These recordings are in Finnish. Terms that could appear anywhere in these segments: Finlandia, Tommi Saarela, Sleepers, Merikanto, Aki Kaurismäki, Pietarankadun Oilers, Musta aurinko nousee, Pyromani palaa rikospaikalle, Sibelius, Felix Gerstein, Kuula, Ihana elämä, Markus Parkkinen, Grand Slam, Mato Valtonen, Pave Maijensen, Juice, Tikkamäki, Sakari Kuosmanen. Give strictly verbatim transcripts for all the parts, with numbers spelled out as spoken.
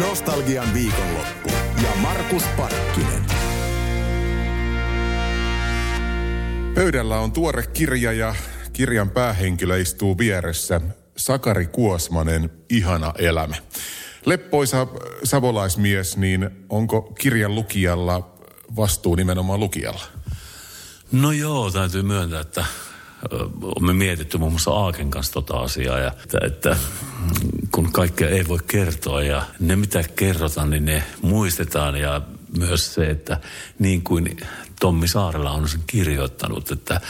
Nostalgian viikonloppu ja Markus Parkkinen. Pöydällä on tuore kirja ja kirjan päähenkilö istuu vieressä. Sakari Kuosmanen, Ihana elämä. Leppoisa savolaismies, niin onko kirjan lukijalla vastuu nimenomaan lukijalla? No joo, täytyy myöntää, että olemme mietitty muun muassa Aaken kanssa tota asiaa, ja että, että kun kaikkea ei voi kertoa ja ne mitä kerrotaan, niin ne muistetaan, ja myös se, että niin kuin Tommi Saarela on sen kirjoittanut, että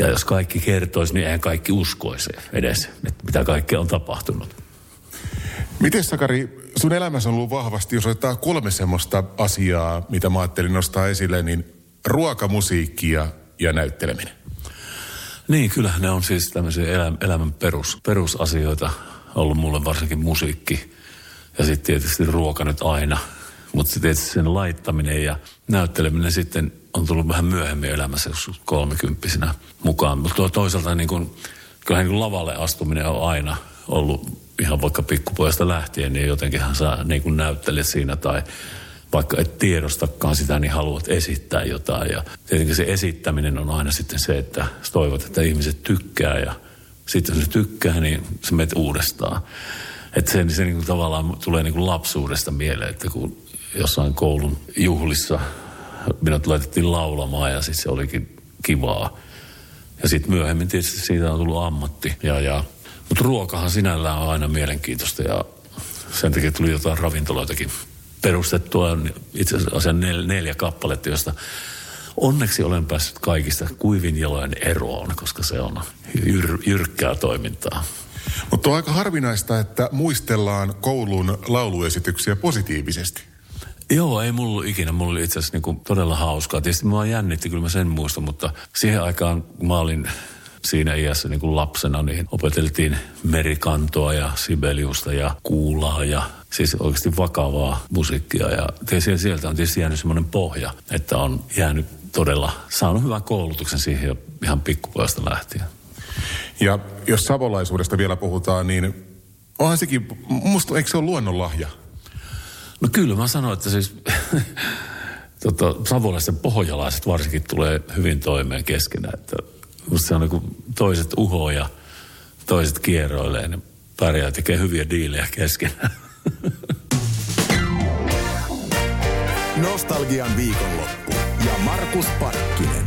ja jos kaikki kertoisi, niin eihän kaikki uskoisi edes, että mitä kaikkea on tapahtunut. Miten Sakari, sun elämässä on ollut vahvasti, jos otetaan kolme semmoista asiaa, mitä mä ajattelin nostaa esille, niin ruoka, musiikki ja, ja näytteleminen. Niin, kyllähän ne on siis tämmöisiä elämän perus, perusasioita ollut mulle, varsinkin musiikki ja sitten tietysti ruoka nyt aina. Mutta tietysti sen laittaminen ja näytteleminen sitten on tullut vähän myöhemmin elämässä, jos kolmekymppisenä mukaan. Mutta toisaalta niin kun, kyllähän niin lavalle astuminen on aina ollut ihan vaikka pikkupojasta lähtien, niin jotenkinhan sä niin kun näyttelet siinä tai vaikka et tiedostakaan sitä, niin haluat esittää jotain. Ja tietenkin se esittäminen on aina sitten se, että sä toivot, että ihmiset tykkää, ja sitten jos ne tykkää, niin sä menet uudestaan. Että se, se niin kun tavallaan tulee niin kun lapsuudesta mieleen, että kun jossain koulun juhlissa minut laitettiin laulamaan, ja sitten se olikin kivaa. Ja sitten myöhemmin tietysti siitä on tullut ammatti. Ja, ja. Mutta ruokahan sinällään on aina mielenkiintoista, ja sen takia tuli jotain ravintoloitakin perustettua. Itse asiassa nel, neljä kappaletta, josta onneksi olen päässyt kaikista kuivin jaloin eroon, koska se on jyr, jyrkkää toimintaa. Mutta on aika harvinaista, että muistellaan koulun lauluesityksiä positiivisesti. Joo, ei mulla ikinä. Mulla oli itse asiassa niinku todella hauskaa. Tietysti mä jännitti, kyllä mä sen muistan, mutta siihen aikaan, kun mä olin siinä iässä niinku lapsena, niin opeteltiin Merikantoa ja Sibeliusta ja Kuulaa ja siis oikeasti vakavaa musiikkia. Ja tietysti sieltä on tietysti jäänyt semmoinen pohja, että on jäänyt todella, saanut hyvän koulutuksen siihen jo ihan pikkupojasta lähtien. Ja jos savolaisuudesta vielä puhutaan, niin onhan sekin, musta eikö se ole luonnonlahja? No kyllä mä sanon, että siis tota, savolaisten pohjalaiset varsinkin tulee hyvin toimeen keskenään. Että musta se on niin kuin toiset uhoo ja toiset kierroilee, ne pärjää, tekee hyviä diilejä keskenään. Nostalgian viikonloppu ja Markus Parkkinen.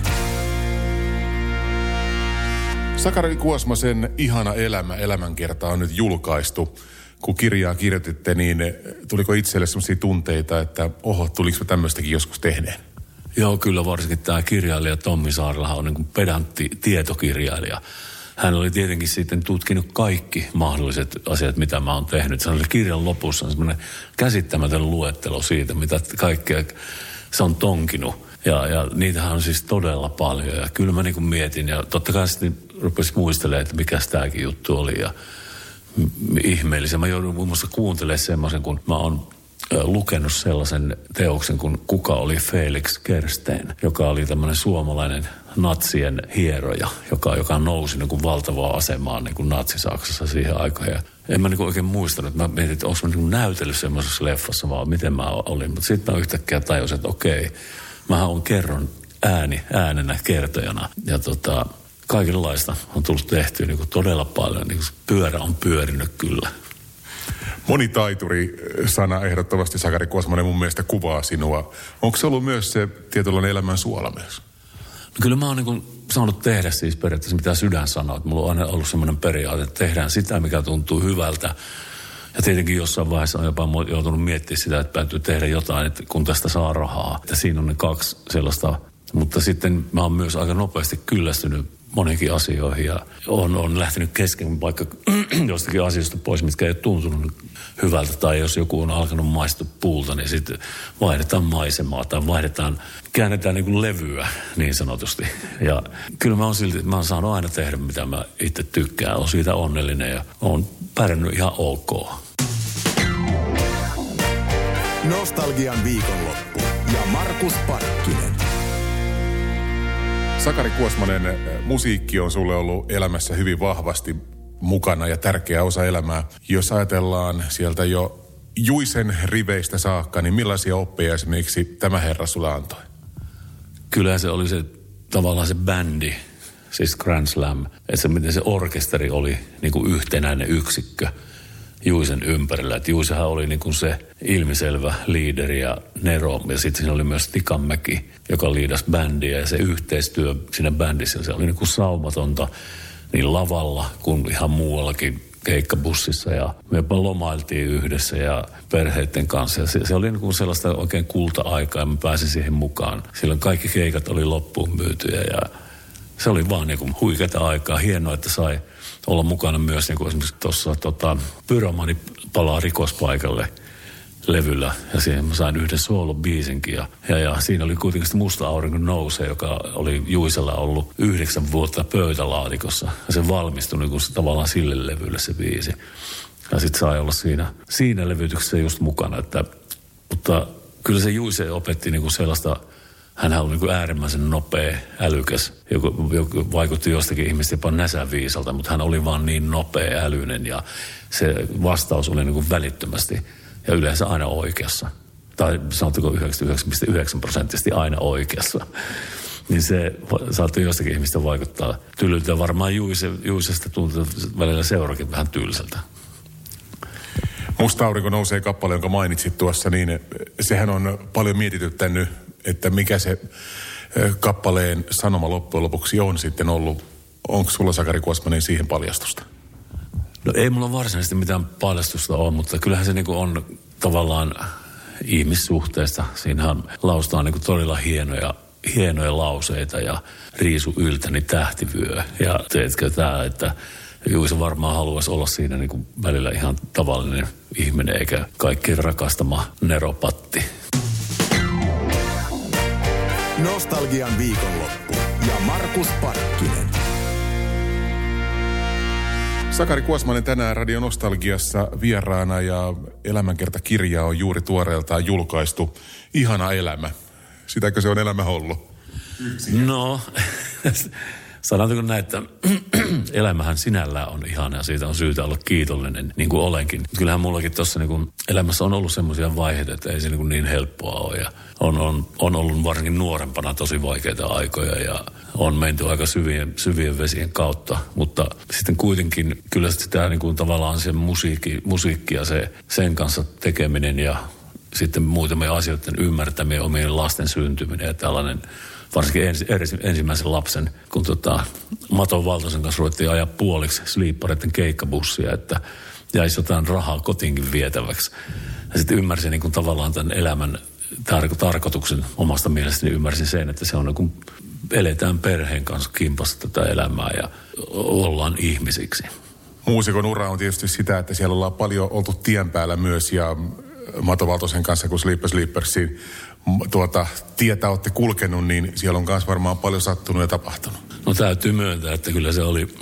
Sakari Kuosmasen Ihana elämä elämänkerta on nyt julkaistu. Kun kirjaa kirjoititte, niin tuliko itselle sellaisia tunteita, että oho, tuliko tämmöistäkin joskus tehneen? Joo, kyllä varsinkin tämä kirjailija Tommi Saarela on niin kuin pedantti tietokirjailija. Hän oli tietenkin sitten tutkinut kaikki mahdolliset asiat, mitä mä oon tehnyt. Se oli kirjan lopussa on semmoinen käsittämätön luettelo siitä, mitä kaikkea se on tonkinut. Ja, ja niitähän on siis todella paljon. Ja kyllä mä niin kuin mietin, ja totta kai sitten rupesin muistelemaan, että mikäs tämäkin juttu oli, ja ihmeellisiä. Mä joudun muun muassa kuuntelemaan semmoisen, kun mä oon lukenut sellaisen teoksen, kun kuka oli Felix Gerstein, joka oli tämmöinen suomalainen natsien hieroja, joka, joka nousi niin kuin valtavaa asemaan niin kuin Natsi-Saksassa siihen aikaan. Ja en mä niin kuin oikein muistanut. Mä mietin, että onko mä niin kuin näytellyt semmoisessa leffassa vaan, miten mä olin. Mutta sitten mä yhtäkkiä tajusin, että okei, mähän on kerron ääni, äänenä kertojana. Ja tota... kaikenlaista on tullut tehtyä niin kuin todella paljon. Niin kuin pyörä on pyörinyt kyllä. Monitaituri-sana ehdottomasti, Sakari Kuosmanen, mun mielestä kuvaa sinua. Onko se ollut myös se tietynlainen elämän suola myös? No kyllä mä oon niin kuin saanut tehdä siis periaatteessa mitä sydän sanoo. Mulla on aina ollut semmoinen periaate, että tehdään sitä, mikä tuntuu hyvältä. Ja tietenkin jossain vaiheessa on jopa joutunut miettimään sitä, että täytyy tehdä jotain, että kun tästä saa rahaa. Että siinä on ne kaksi sellaista. Mutta sitten mä oon myös aika nopeasti kyllästynyt monikin asioihin, ja on, on lähtenyt kesken vaikka jostakin asioista pois, mitkä ei ole tuntunut hyvältä, tai jos joku on alkanut maistua puulta, niin sitten vaihdetaan maisemaa tai vaihdetaan, käännetään niin kuin levyä niin sanotusti. Ja kyllä mä oon silti, mä oon saanut aina tehdä mitä mä itse tykkään, oon siitä onnellinen ja oon pärjännyt ihan ok. Nostalgian viikonloppu ja Markus Parkkinen. Sakari Kuosmanen, musiikki on sulle ollut elämässä hyvin vahvasti mukana ja tärkeä osa elämää. Jos ajatellaan sieltä jo Juicen riveistä saakka, niin millaisia oppeja esimerkiksi tämä herra sulle antoi? Kyllä se oli se tavallaan se bändi, siis Grand Slam. Että se, miten se orkesteri oli niin kuin yhtenäinen yksikkö Juicen ympärillä. Että Juicehän oli niin kuin se ilmiselvä liideri ja nero. Ja sitten siinä oli myös Tikkamäki, joka liidasi bändiä. Ja se yhteistyö siinä bändissä, se oli niin kuin saumatonta niin lavalla kuin ihan muuallakin. Keikkabussissa ja me lomailtiin yhdessä ja perheiden kanssa. Ja se, se oli niin kuin sellaista oikein kulta-aikaa ja mä pääsin siihen mukaan. Silloin kaikki keikat oli loppuun myytyjä ja se oli vaan niin kuin huikeata aikaa. Hienoa, että sai olla mukana myös niin kuin esimerkiksi tuossa tota, Pyromani palaa rikospaikalle levyllä ja siihen mä sain yhden soolobiisinkin ja, ja, ja siinä oli kuitenkin Musta aurinko nousee, joka oli Juicella ollut yhdeksän vuotta pöytälaatikossa ja se valmistui niin kuin se, tavallaan sille levylle se biisi ja sit sai olla siinä, siinä levytyksessä just mukana, että, mutta kyllä se Juice opetti niin kuin sellaista. Hänhän oli niin kuin äärimmäisen nopea, älykäs, joka vaikutti jostakin ihmistä jopa näsäviisalta, mutta hän oli vaan niin nopea, älyinen ja se vastaus oli niin kuin välittömästi ja yleensä aina oikeassa. Tai sanotteko yhdeksänkymmentäyhdeksän pilkku yhdeksän prosenttisesti aina oikeassa. Niin se saattoi jostakin ihmistä vaikuttaa tylyltä. Varmaan Juise, Juisesta tuntuu välillä seurakin vähän tylsältä. Musta aurinko nousee kappale, jonka mainitsit tuossa, niin sehän on paljon mietityttänyt, että mikä se kappaleen sanoma loppujen lopuksi on sitten ollut. Onko sulla, Sakari Kuosmanen, siihen paljastusta? No ei mulla varsinaisesti mitään paljastusta ole, mutta kyllähän se niinku on tavallaan ihmissuhteesta. Siinähän lausutaan niinku todella hienoja, hienoja lauseita ja riisu yltäni tähtivyö. Ja teetkö tää, että Juise varmaan haluaisi olla siinä niinku välillä ihan tavallinen ihminen eikä kaikkien rakastama neropatti. Nostalgian viikonloppu ja Markus Parkkinen. Sakari Kuosmanen tänään Radio Nostalgiassa vieraana ja elämänkertakirja on juuri tuoreeltaan julkaistu. Ihana elämä. Sitäkö se on elämä ollut? No, sanotaanko näin, että elämähän sinällään on ihana ja siitä on syytä olla kiitollinen, niin kuin olenkin. Kyllähän mullakin tuossa niin elämässä on ollut semmoisia vaiheita, että ei se niin, niin helppoa ole. Ja on, on, on ollut varsinkin nuorempana tosi vaikeita aikoja ja on menty aika syvien, syvien vesien kautta. Mutta sitten kuitenkin kyllä sitä niin kuin tavallaan se musiikki, musiikki ja se, sen kanssa tekeminen ja sitten muutamia asioiden ymmärtäminen, omien lasten syntyminen ja tällainen. Varsinkin ensi, ensimmäisen lapsen, kun tota, Mato Valtosen kanssa ruvettiin ajaa puoliksi Sleeperitten keikkabussia, että jäisi jotain rahaa kotiinkin vietäväksi. Ja sitten ymmärsin niin kuin tavallaan tämän elämän tar- tarkoituksen omasta mielestäni, ymmärsin sen, että se on niin kuin eletään perheen kanssa kimpassa tätä elämää ja ollaan ihmisiksi. Muusikon ura on tietysti sitä, että siellä ollaan paljon oltu tien päällä myös ja Mato Valtosen kanssa, kun Sleepers Sleepersiin tuota, tietä olette kulkenut, niin siellä on myös varmaan paljon sattunut ja tapahtunut. No täytyy myöntää, että kyllä se oli,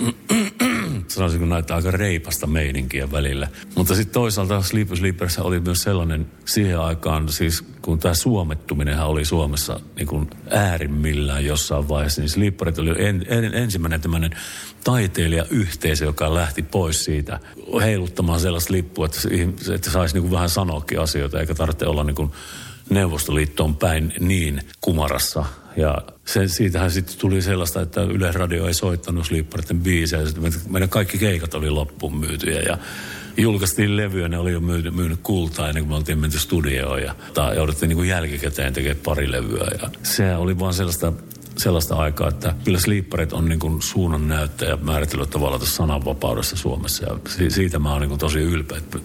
sanoisinko näitä, aika reipasta meininkiä välillä. Mutta sitten toisaalta Sleepers Sleepers oli myös sellainen siihen aikaan, siis kun tämä suomettuminenhan oli Suomessa niin kuin äärimmillään jossain vaiheessa, niin Sleeperit oli en, en, ensimmäinen tämmöinen taiteilijayhteisö, joka lähti pois siitä heiluttamaan sellaista lippua, että, että saisi niin kuin vähän sanoakin asioita, eikä tarvitse olla niin kuin Neuvostoliittoon päin niin kumarassa. Ja se, siitähän sitten tuli sellaista, että Yleisradio ei soittanut Sleeperitten biisejä. Meidän kaikki keikat oli loppuun myytyjä ja julkaistiin levyä, ne oli jo myynyt, myynyt kultaa ennen kuin me oltiin menty studioon. Ja jouduttiin niin kuin jälkikäteen tekemään pari levyä. Ja sehän oli vaan sellaista, sellaista aikaa, että kyllä Sleeperit on niin kuin suunnannäyttäjä määritellyt tavallaan tuossa sananvapaudessa Suomessa. Ja siitä mä oon niin kuin tosi ylpeä, että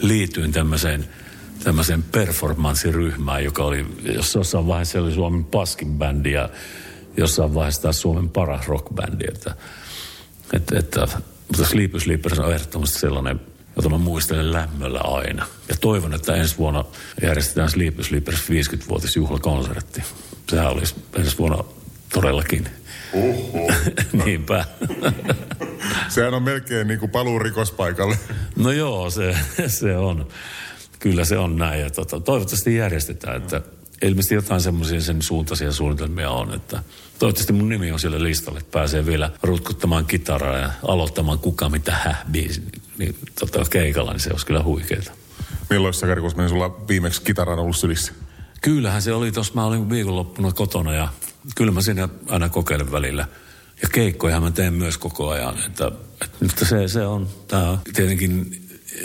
liityin tämmöiseen tämmöiseen performanssiryhmään, joka oli, jossain vaiheessa oli Suomen paskin bändi ja jossain vaiheessa taas Suomen paras rockbändi. Että, että, että, mutta Sleepy Sleepers on ehdottomasti sellainen, jota mä muistelen lämmöllä aina. Ja toivon, että ensi vuonna järjestetään Sleepy Sleepers viisikymmenvuotisjuhlakonsertti. Sehän olisi ensi vuonna todellakin. Oho. Niinpä. Sehän on melkein niin kuin paluu rikospaikalle. No joo, se, se on. Kyllä se on näin ja tota, toivottavasti järjestetään, että ilmeisesti jotain semmoisia sen suuntaisia suunnitelmia on, että toivottavasti mun nimi on siellä listalle, että pääsee vielä rutkuttamaan kitaraa ja aloittamaan kuka mitä häh biisi, niin tota, keikalla, niin se olisi kyllä huikeeta. Milloin Sakari Kuosmanen sulla viimeksi kitaran ollut sylissä? Kyllähän se oli tuossa. Mä olin viikonloppuna kotona ja kyllä mä siinä aina kokeilen välillä. Ja keikkoja mä teen myös koko ajan. Että, että, mutta se, se on tää. Tietenkin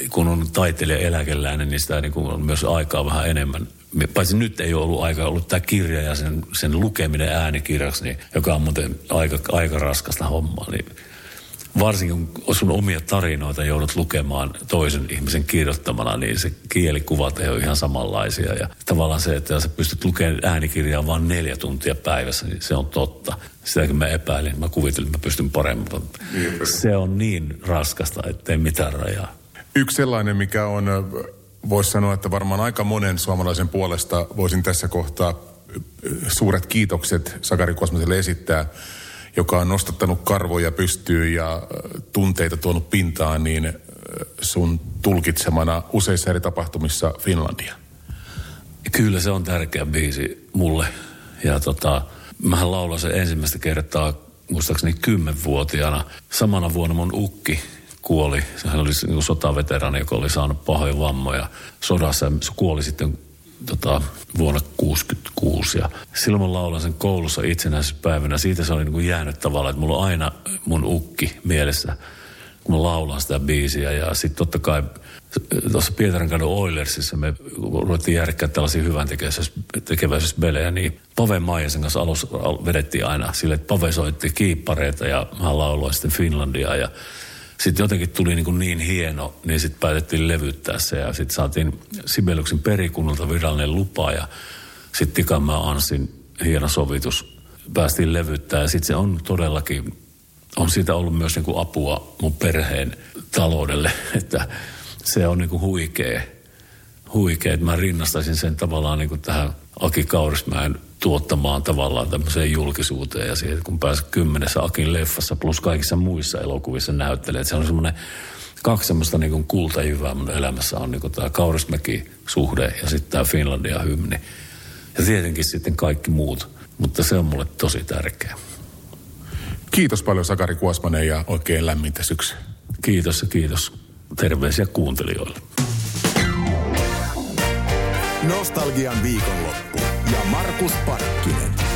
kun on taiteilija eläkeläinen, niin sitä niin kuin on myös aikaa vähän enemmän. Paitsi nyt ei ole ollut aikaa, ollut tämä kirja ja sen, sen lukeminen äänikirjaksi, niin, joka on muuten aika, aika raskasta hommaa. Niin varsinkin kun sun omia tarinoita joudut lukemaan toisen ihmisen kirjoittamana, niin se kielikuvat ei ole ihan samanlaisia. Ja tavallaan se, että sä pystyt lukemaan äänikirjaa vain neljä tuntia päivässä, niin se on totta. Sitäkin mä epäilin, mä kuvittelin, että mä pystyn paremmin. Se on niin raskasta, ettei mitään rajaa. Yksi sellainen, mikä on, voisi sanoa, että varmaan aika monen suomalaisen puolesta voisin tässä kohtaa suuret kiitokset Sakari Kuosmaselle esittää, joka on nostattanut karvoja pystyyn ja tunteita tuonut pintaan, niin sun tulkitsemana useissa eri tapahtumissa Finlandia. Kyllä se on tärkeä biisi mulle. Ja tota, mähän laulan sen ensimmäistä kertaa, muistaakseni kymmenvuotiaana. Samana vuonna mun ukki kuoli. Hän oli niin kuin sotaveteraani, joka oli saanut pahoja vammoja sodassa. Se kuoli sitten tota, vuonna kuusikymmentäkuusi. Ja silloin mä laulan sen koulussa itsenäisyyspäivänä. Siitä se oli niin kuin jäänyt tavallaan, että mulla on aina mun ukki mielessä, kun mä laulan sitä biisiä. Ja sitten totta kai tuossa Pietarankadun Oilersissa me ruvettiin järkkää tällaisia hyvän tekeväisyysbelejä. Niin Pave Maijensen kanssa alussa vedettiin aina sille, että Pave soitti kiippareita ja mä lauloin sitten Finlandia ja sitten jotenkin tuli niin, kuin niin hieno, niin sitten päätettiin levyttää se ja sitten saatiin Sibeliuksen perikunnalta virallinen lupa ja sitten Tikkamäen Anssin hieno sovitus päästiin levyttää. Ja sitten se on todellakin, on siitä ollut myös niin kuin apua mun perheen taloudelle, että se on niin kuin huikea, huikea. Että mä rinnastaisin sen tavallaan niin kuin tähän Aki Kaurismäen tuottamaan tavallaan tämmöiseen julkisuuteen ja siihen, kun pääsi kymmenessä Akin leffassa plus kaikissa muissa elokuvissa näyttelee. Se on semmoinen kaksi semmoista niin kultajyvää mun elämässä on niin tämä Kaurismäki-suhde ja sitten tämä Finlandia-hymni. Ja tietenkin sitten kaikki muut, mutta se on mulle tosi tärkeä. Kiitos paljon Sakari Kuosmanen ja oikein lämmintä syksyä. Kiitos ja kiitos. Terveisiä kuuntelijoille. Nostalgian viikonloppu ja Markus Parkkinen.